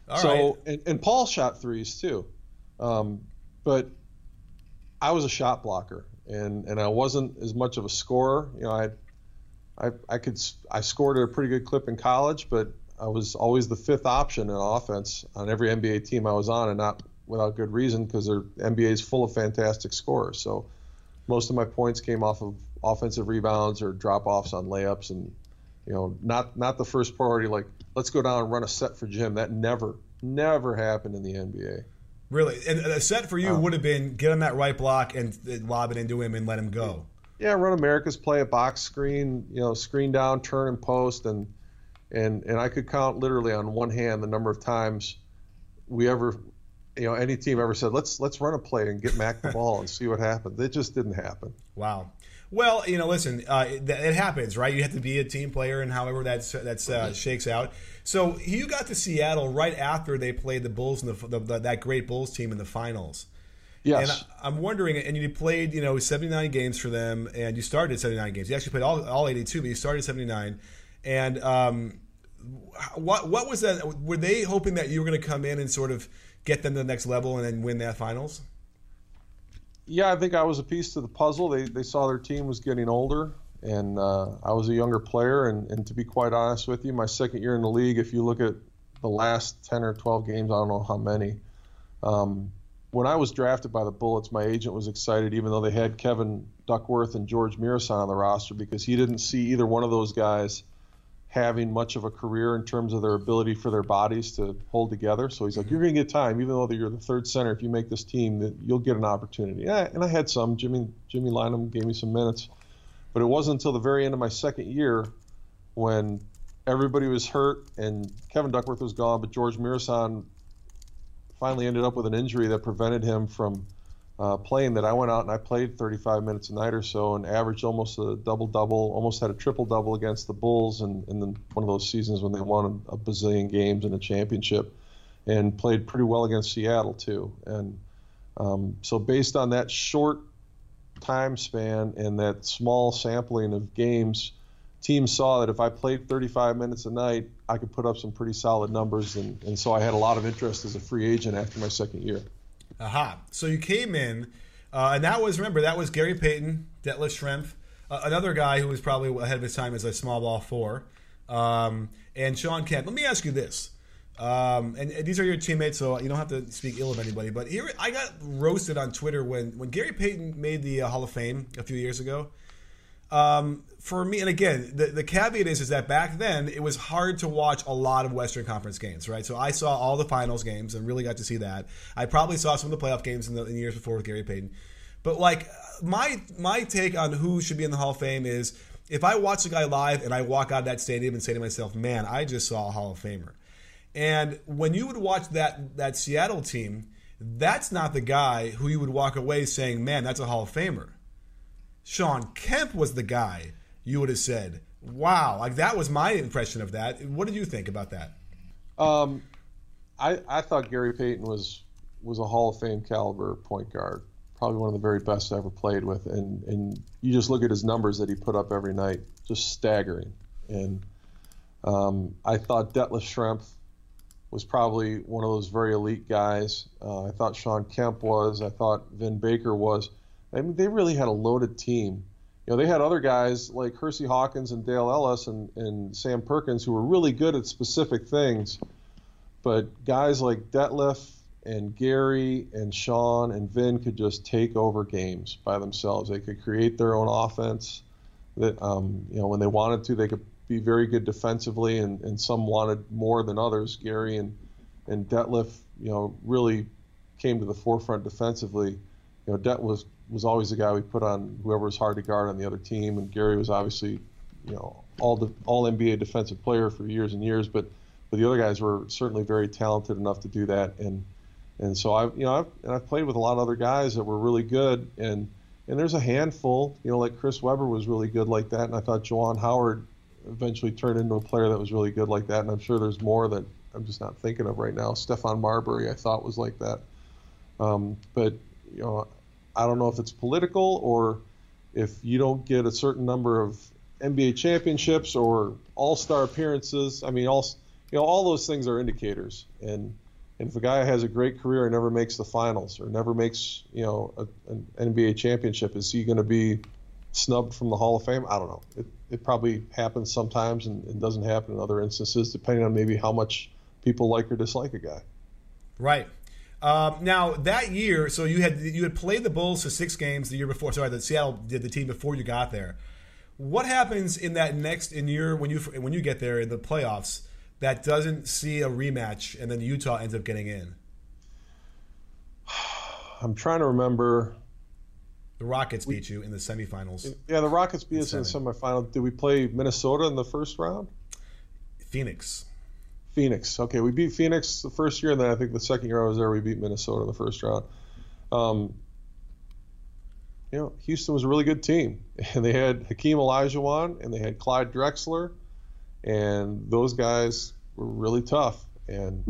All so, right. and, and Paul shot threes too. Um, but I was a shot blocker, and, and I wasn't as much of a scorer. You know, I, I, I could, I scored at a pretty good clip in college, but I was always the fifth option in offense on every N B A team I was on, and not without good reason, because their N B A is full of fantastic scorers. So most of my points came off of offensive rebounds or drop-offs on layups, and you know, not not the first priority. Like, let's go down and run a set for Jim. That never, never happened in the N B A. Really, and a set for you um, would have been get on that right block and lob it into him and let him go. Yeah, run America's play, a box screen, you know, screen down, turn and post, and. And and I could count literally on one hand the number of times we ever, you know, any team ever said, let's let's run a play and get Mac the ball and see what happens. It just didn't happen. Wow. Well, you know, listen, uh, it, it happens, right? You have to be a team player, and however that's that's uh, shakes out. So you got to Seattle right after they played the Bulls, in the, the, the that great Bulls team in the finals. Yes. And I'm wondering, and you played, you know, seventy-nine games for them, and you started seventy-nine games. You actually played all, all eighty-two, but you started seventy-nine. And um, what what was that? Were they hoping that you were going to come in and sort of get them to the next level and then win that finals? Yeah, I think I was a piece to the puzzle. They they saw their team was getting older, and uh, I was a younger player. And, and to be quite honest with you, my second year in the league, if you look at the last ten or twelve games, I don't know how many. Um, when I was drafted by the Bullets, my agent was excited, even though they had Kevin Duckworth and George Mirasan on the roster, because he didn't see either one of those guys having much of a career in terms of their ability for their bodies to hold together. So he's like, you're going to get time, even though you're the third center. If you make this team, that you'll get an opportunity. And I, and I had some. Jimmy Jimmy Lynam gave me some minutes. But it wasn't until the very end of my second year, when everybody was hurt and Kevin Duckworth was gone, but George Mirasan finally ended up with an injury that prevented him from uh, playing, that I went out and I played thirty-five minutes a night or so and averaged almost a double-double, almost had a triple-double against the Bulls in, in the, one of those seasons when they won a bazillion games and a championship, and played pretty well against Seattle too. And um, so based on that short time span and that small sampling of games, teams saw that if I played thirty-five minutes a night, I could put up some pretty solid numbers, and, and so I had a lot of interest as a free agent after my second year. Aha. So you came in, uh, and that was, remember, that was Gary Payton, Detlef Schrempf, uh, another guy who was probably ahead of his time as a small ball four, um, and Sean Kemp. Let me ask you this. Um, and, and these are your teammates, so you don't have to speak ill of anybody. But here, I got roasted on Twitter when, when Gary Payton made the uh, Hall of Fame a few years ago. Um, for me, and again, the, the caveat is, is that back then it was hard to watch a lot of Western Conference games, right? So I saw all the finals games and really got to see that. I probably saw some of the playoff games in the, in the years before with Gary Payton. But like my my take on who should be in the Hall of Fame is, if I watch a guy live and I walk out of that stadium and say to myself, man, I just saw a Hall of Famer. And when you would watch that that Seattle team, that's not the guy who you would walk away saying, man, that's a Hall of Famer. Sean Kemp was the guy you would have said, wow, like that was my impression of that. What did you think about that? Um, I, I thought Gary Payton was was a Hall of Fame caliber point guard, probably one of the very best I ever played with. And, and you just look at his numbers that he put up every night, just staggering. And um, I thought Detlef Schrempf was probably one of those very elite guys. Uh, I thought Sean Kemp was. I thought Vin Baker was. I mean, they really had a loaded team. You know, they had other guys like Hersey Hawkins and Dale Ellis and, and Sam Perkins who were really good at specific things. But guys like Detlef and Gary and Sean and Vin could just take over games by themselves. They could create their own offense. That um, you know, when they wanted to, they could be very good defensively, and, and some wanted more than others. Gary and, and Detlef, you know, really came to the forefront defensively. You know, Detlef was was always the guy we put on whoever was hard to guard on the other team, and Gary was obviously, you know, all the all N B A defensive player for years and years. But, but the other guys were certainly very talented enough to do that, and and so I, you know, I've, and I've played with a lot of other guys that were really good, and and there's a handful, you know, like Chris Webber was really good like that, and I thought Juwan Howard eventually turned into a player that was really good like that, and I'm sure there's more that I'm just not thinking of right now. Stephon Marbury, I thought, was like that. Um, but, you know, I don't know if it's political or if you don't get a certain number of N B A championships or all-star appearances. I mean, all you know, all those things are indicators. And, and if a guy has a great career and never makes the finals or never makes, you know, a, an N B A championship, is he going to be snubbed from the Hall of Fame? I don't know. It, it probably happens sometimes and, and doesn't happen in other instances, depending on maybe how much people like or dislike a guy. Right. Um, now that year, so you had you had played the Bulls for six games the year before. Sorry, the Seattle did the team before you got there. What happens in that next in year when you when you get there in the playoffs that doesn't see a rematch, and then Utah ends up getting in? I'm trying to remember. The Rockets we, beat you in the semifinals. Yeah, the Rockets beat us in the semifinal. Did we play Minnesota in the first round? Phoenix. Phoenix. Okay, we beat Phoenix the first year, and then I think the second year I was there, we beat Minnesota in the first round. Um, you know, Houston was a really good team, and they had Hakeem Olajuwon, and they had Clyde Drexler, and those guys were really tough. And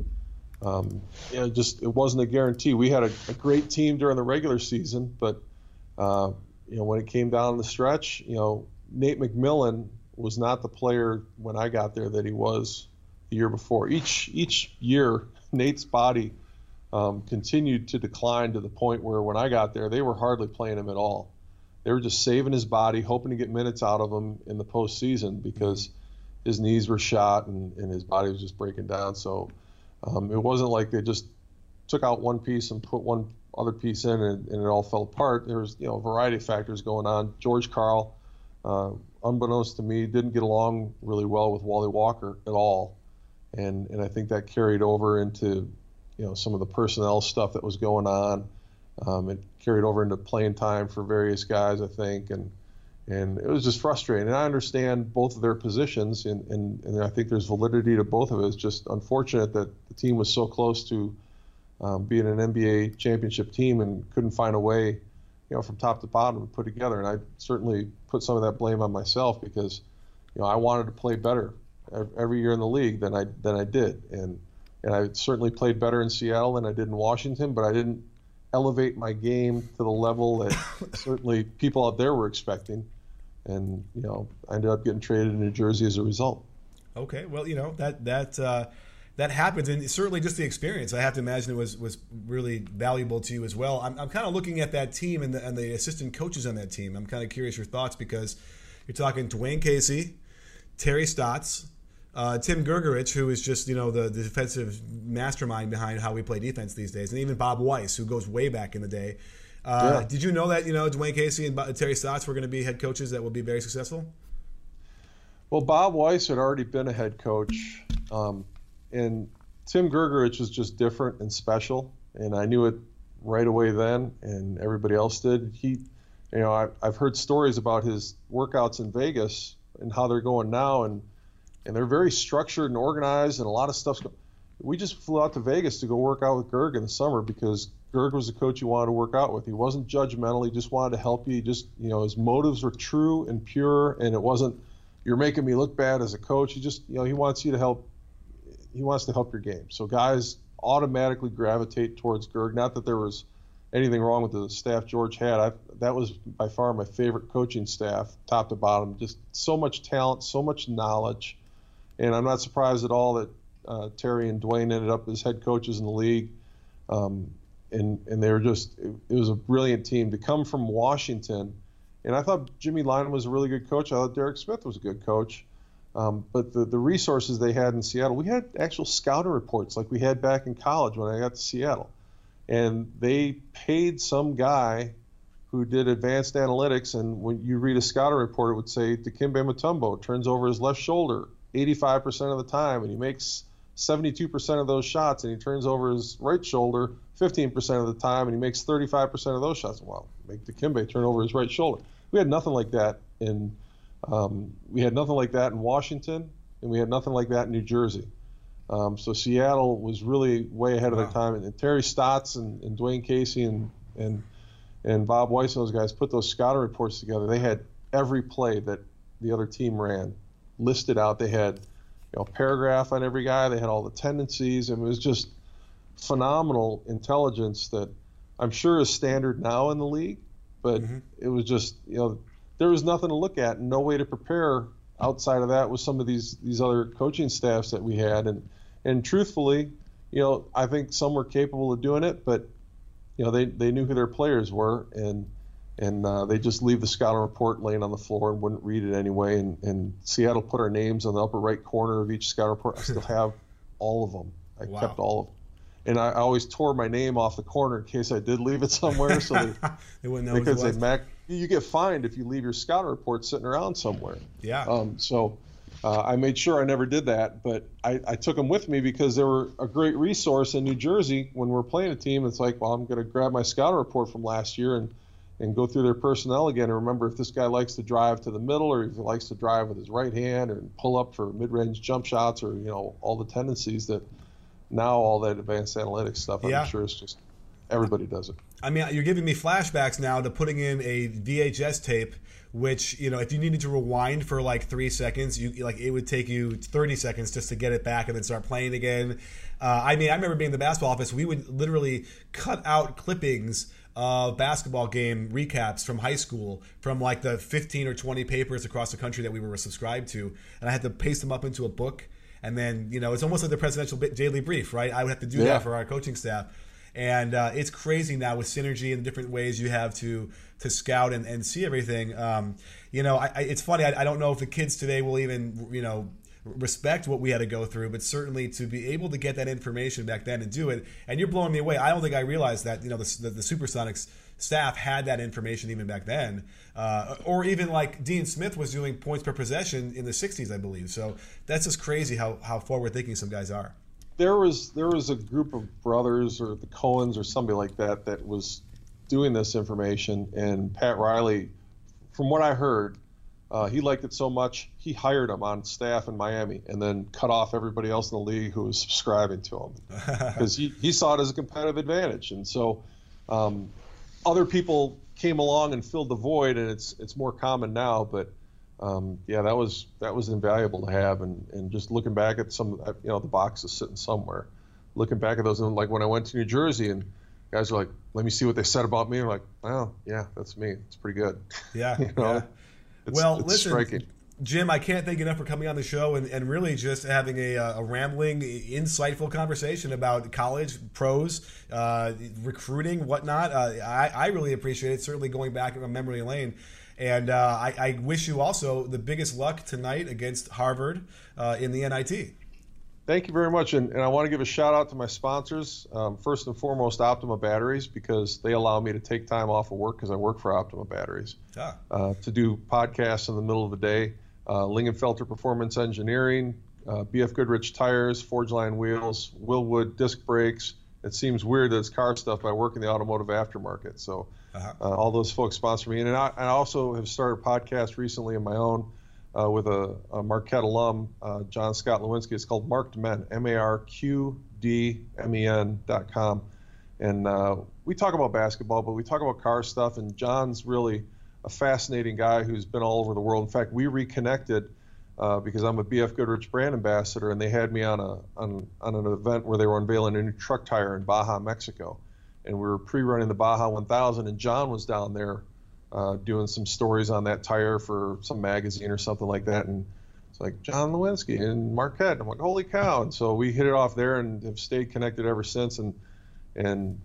um, you know, just it wasn't a guarantee. We had a, a great team during the regular season, but uh, you know, when it came down the stretch, you know, Nate McMillan was not the player when I got there that he was the year before. Each each year, Nate's body um, continued to decline to the point where when I got there, they were hardly playing him at all. They were just saving his body, hoping to get minutes out of him in the postseason because his knees were shot and, and his body was just breaking down. So um, it wasn't like they just took out one piece and put one other piece in and, and it all fell apart. There was, you know, a variety of factors going on. George Karl, uh, unbeknownst to me, didn't get along really well with Wally Walker at all. And and I think that carried over into, you know, some of the personnel stuff that was going on. Um, it carried over into playing time for various guys, I think, and and it was just frustrating. And I understand both of their positions, and, and, and I think there's validity to both of it. It's just unfortunate that the team was so close to um, being an N B A championship team and couldn't find a way, you know, from top to bottom to put together. And I certainly put some of that blame on myself because, you know, I wanted to play better every year in the league than I than I did, and and I certainly played better in Seattle than I did in Washington, but I didn't elevate my game to the level that certainly people out there were expecting, and you know I ended up getting traded to New Jersey as a result. Okay, well you know that that uh, that happens, and certainly just the experience I have to imagine it was was really valuable to you as well. I'm I'm kind of looking at that team and the and the assistant coaches on that team. I'm kind of curious your thoughts because you're talking Dwayne Casey, Terry Stotts. Uh, Tim Gergerich, who is just, you know, the, the defensive mastermind behind how we play defense these days, and even Bob Weiss, who goes way back in the day. Uh, yeah. Did you know that, you know, Dwayne Casey and Terry Stotts were going to be head coaches that will be very successful? Well, Bob Weiss had already been a head coach, um, and Tim Gergerich was just different and special, and I knew it right away then, and everybody else did. He, you know, I, I've heard stories about his workouts in Vegas and how they're going now, and And they're very structured and organized, and a lot of stuff. We just flew out to Vegas to go work out with Gerg in the summer because Gerg was the coach you wanted to work out with. He wasn't judgmental. He just wanted to help you. He just, you know, his motives were true and pure, and it wasn't you're making me look bad as a coach. He just, you know, he wants you to help. He wants to help your game. So guys automatically gravitate towards Gerg. Not that there was anything wrong with the staff George had. I, that was by far my favorite coaching staff, top to bottom. Just so much talent, so much knowledge. And I'm not surprised at all that uh, Terry and Dwayne ended up as head coaches in the league. Um, and, and they were just, it, it was a brilliant team to come from Washington. And I thought Jimmy Lynam was a really good coach. I thought Derek Smith was a good coach. Um, but the, the resources they had in Seattle, we had actual scouting reports like we had back in college when I got to Seattle. And they paid some guy who did advanced analytics. And when you read a scouting report, it would say Dikembe Mutombo turns over his left shoulder eighty-five percent of the time, and he makes seventy-two percent of those shots, and he turns over his right shoulder fifteen percent of the time, and he makes thirty-five percent of those shots. Wow, make Dikembe turn over his right shoulder. We had nothing like that in um, we had nothing like that in Washington, and we had nothing like that in New Jersey. Um, so Seattle was really way ahead of wow. their time, and, and Terry Stotts and, and Dwayne Casey and and and Bob Weiss and those guys put those scouting reports together. They had every play that the other team ran listed out. They had you know, paragraph on every guy. They had all the tendencies. It was just phenomenal intelligence that I'm sure is standard now in the league, but mm-hmm. it was just, you know, there was nothing to look at and no way to prepare outside of that with some of these, these other coaching staffs that we had. And, and truthfully, you know, I think some were capable of doing it, but, you know, they, they knew who their players were, and and uh, they just leave the scouting report laying on the floor and wouldn't read it anyway. And, and Seattle put our names on the upper right corner of each scouting report. I still have all of them. I wow. kept all of them. And I always tore my name off the corner in case I did leave it somewhere. So they, they wouldn't know because they Mac, you get fined if you leave your scouting report sitting around somewhere. Yeah. Um, so uh, I made sure I never did that, but I, I took them with me because they were a great resource in New Jersey when we're playing a team. It's like, well, I'm going to grab my scouting report from last year and, and go through their personnel again and remember if this guy likes to drive to the middle or if he likes to drive with his right hand or pull up for mid-range jump shots or, you know, all the tendencies that – now all that advanced analytics stuff, I'm yeah. sure it's just everybody does it. I mean, you're giving me flashbacks now to putting in a V H S tape, which, you know, if you needed to rewind for like three seconds, you like it would take you thirty seconds just to get it back and then start playing again. Uh, I mean, I remember being in the basketball office. We would literally cut out clippings of basketball game recaps from high school from like the fifteen or twenty papers across the country that we were subscribed to, and I had to paste them up into a book. And then, you know, it's almost like the presidential daily brief, right? I would have to do yeah. that for our coaching staff. And uh, it's crazy now with synergy and the different ways you have to to scout and, and see everything. Um, you know, I, I, it's funny. I, I don't know if the kids today will even, you know, respect what we had to go through, but certainly to be able to get that information back then and do it. And you're blowing me away. I don't think I realized that, you know, the, the, the Supersonics staff had that information even back then, uh, or even like Dean Smith was doing points per possession in the sixties, I believe. So that's just crazy how, how forward thinking some guys are. There was there was a group of brothers or the Cohens or somebody like that that was doing this information, and Pat Riley, from what I heard, uh, he liked it so much he hired him on staff in Miami and then cut off everybody else in the league who was subscribing to him because he, he saw it as a competitive advantage, and so. Um, Other people came along and filled the void, and it's it's more common now. But um, yeah, that was that was invaluable to have, and, and just looking back at some, you know, the box is sitting somewhere. Looking back at those, and like when I went to New Jersey, and guys were like, "Let me see what they said about me." I'm like, "Wow, yeah, that's me. It's pretty good." Yeah, you know? yeah. It's, well, it's listen. Striking. Jim, I can't thank you enough for coming on the show and, and really just having a, a rambling, insightful conversation about college, pros, uh, recruiting, whatnot. Uh, I, I really appreciate it, certainly going back in my memory lane. And uh, I, I wish you also the biggest luck tonight against Harvard uh, in the N I T. Thank you very much. And, and I want to give a shout out to my sponsors. Um, first and foremost, Optima Batteries, because they allow me to take time off of work because I work for Optima Batteries ah. uh, to do podcasts in the middle of the day. Uh, Lingenfelter Performance Engineering, uh, B F Goodrich Tires, Forge Line Wheels, Willwood Disc Brakes. It seems weird that it's car stuff, but I work in the automotive aftermarket. So uh-huh. uh, all those folks sponsor me. And, and I, I also have started a podcast recently of my own uh, with a, a Marquette alum, uh, John Scott Lewinsky. It's called Marked Men, M A R Q D M E N dot com. And uh, we talk about basketball, but we talk about car stuff, and John's really – a fascinating guy who's been all over the world. In fact, we reconnected uh, because I'm a B F Goodrich brand ambassador, and they had me on a on, on an event where they were unveiling a new truck tire in Baja, Mexico, and we were pre-running the Baja one thousand, and John was down there uh, doing some stories on that tire for some magazine or something like that, and it's like John Lewinsky in Marquette. And I'm like, holy cow! And so we hit it off there and have stayed connected ever since, and and.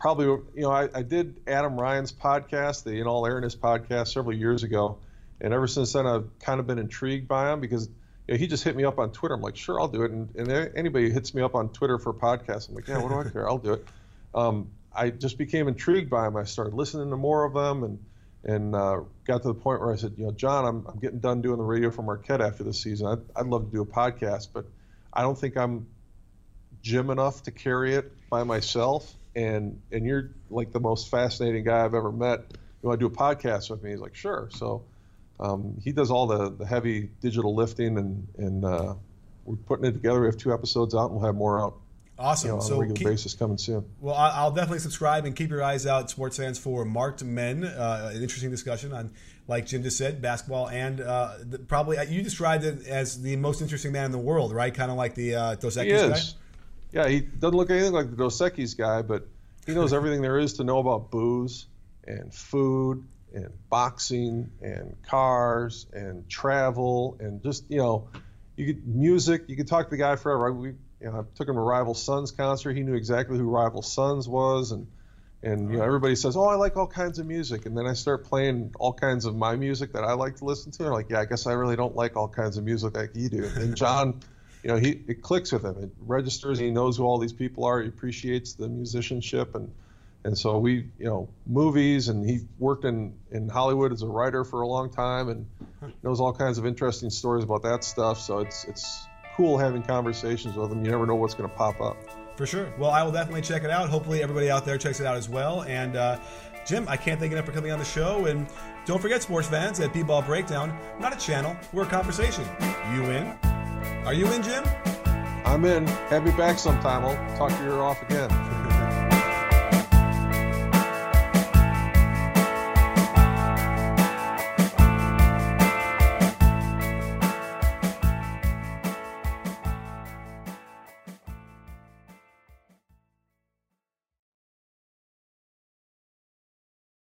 Probably, you know, I, I did Adam Ryan's podcast, the In All Airness podcast, several years ago, and ever since then I've kind of been intrigued by him because, you know, he just hit me up on Twitter. I'm like, sure, I'll do it. And, and anybody who hits me up on Twitter for a podcast, I'm like, yeah, what do I care? I'll do it. Um, I just became intrigued by him. I started listening to more of them, and and uh, got to the point where I said, you know, John, I'm I'm getting done doing the radio for Marquette after this season. I'd, I'd love to do a podcast, but I don't think I'm Jim enough to carry it by myself. And and you're like the most fascinating guy I've ever met. You want to do a podcast with me? He's like, sure. So um, he does all the, the heavy digital lifting, and, and uh, we're putting it together. We have two episodes out, and we'll have more out. Awesome. You know, on so a regular keep, basis coming soon. Well, I'll definitely subscribe and keep your eyes out, sports fans, for Marked Men. Uh, an interesting discussion on, like Jim just said, basketball and uh, the, probably you described it as the most interesting man in the world, right? Kind of like the uh, Dos Equis he is. guy. Yeah, he doesn't look anything like the Dos Equis guy, but he knows everything there is to know about booze and food and boxing and cars and travel and just, you know, you could music. You could talk to the guy forever. We, You know, I took him to Rival Sons concert. He knew exactly who Rival Sons was, and and you know everybody says, "Oh, I like all kinds of music," and then I start playing all kinds of my music that I like to listen to. And I'm like, "Yeah, I guess I really don't like all kinds of music like you do." And John, you know, he it clicks with him. It registers. He knows who all these people are. He appreciates the musicianship, and and so we, you know, movies, and he worked in in Hollywood as a writer for a long time, and knows all kinds of interesting stories about that stuff. So it's it's. cool having conversations with them. You never know what's going to pop up. For sure. Well, I will definitely check it out. Hopefully everybody out there checks it out as well. And uh, Jim, I can't thank enough for coming on the show. And don't forget, sports fans, at B-Ball Breakdown, we're not a channel, we're a conversation. You in? Are you in, Jim? I'm in. Have me back sometime. I'll talk to you off again.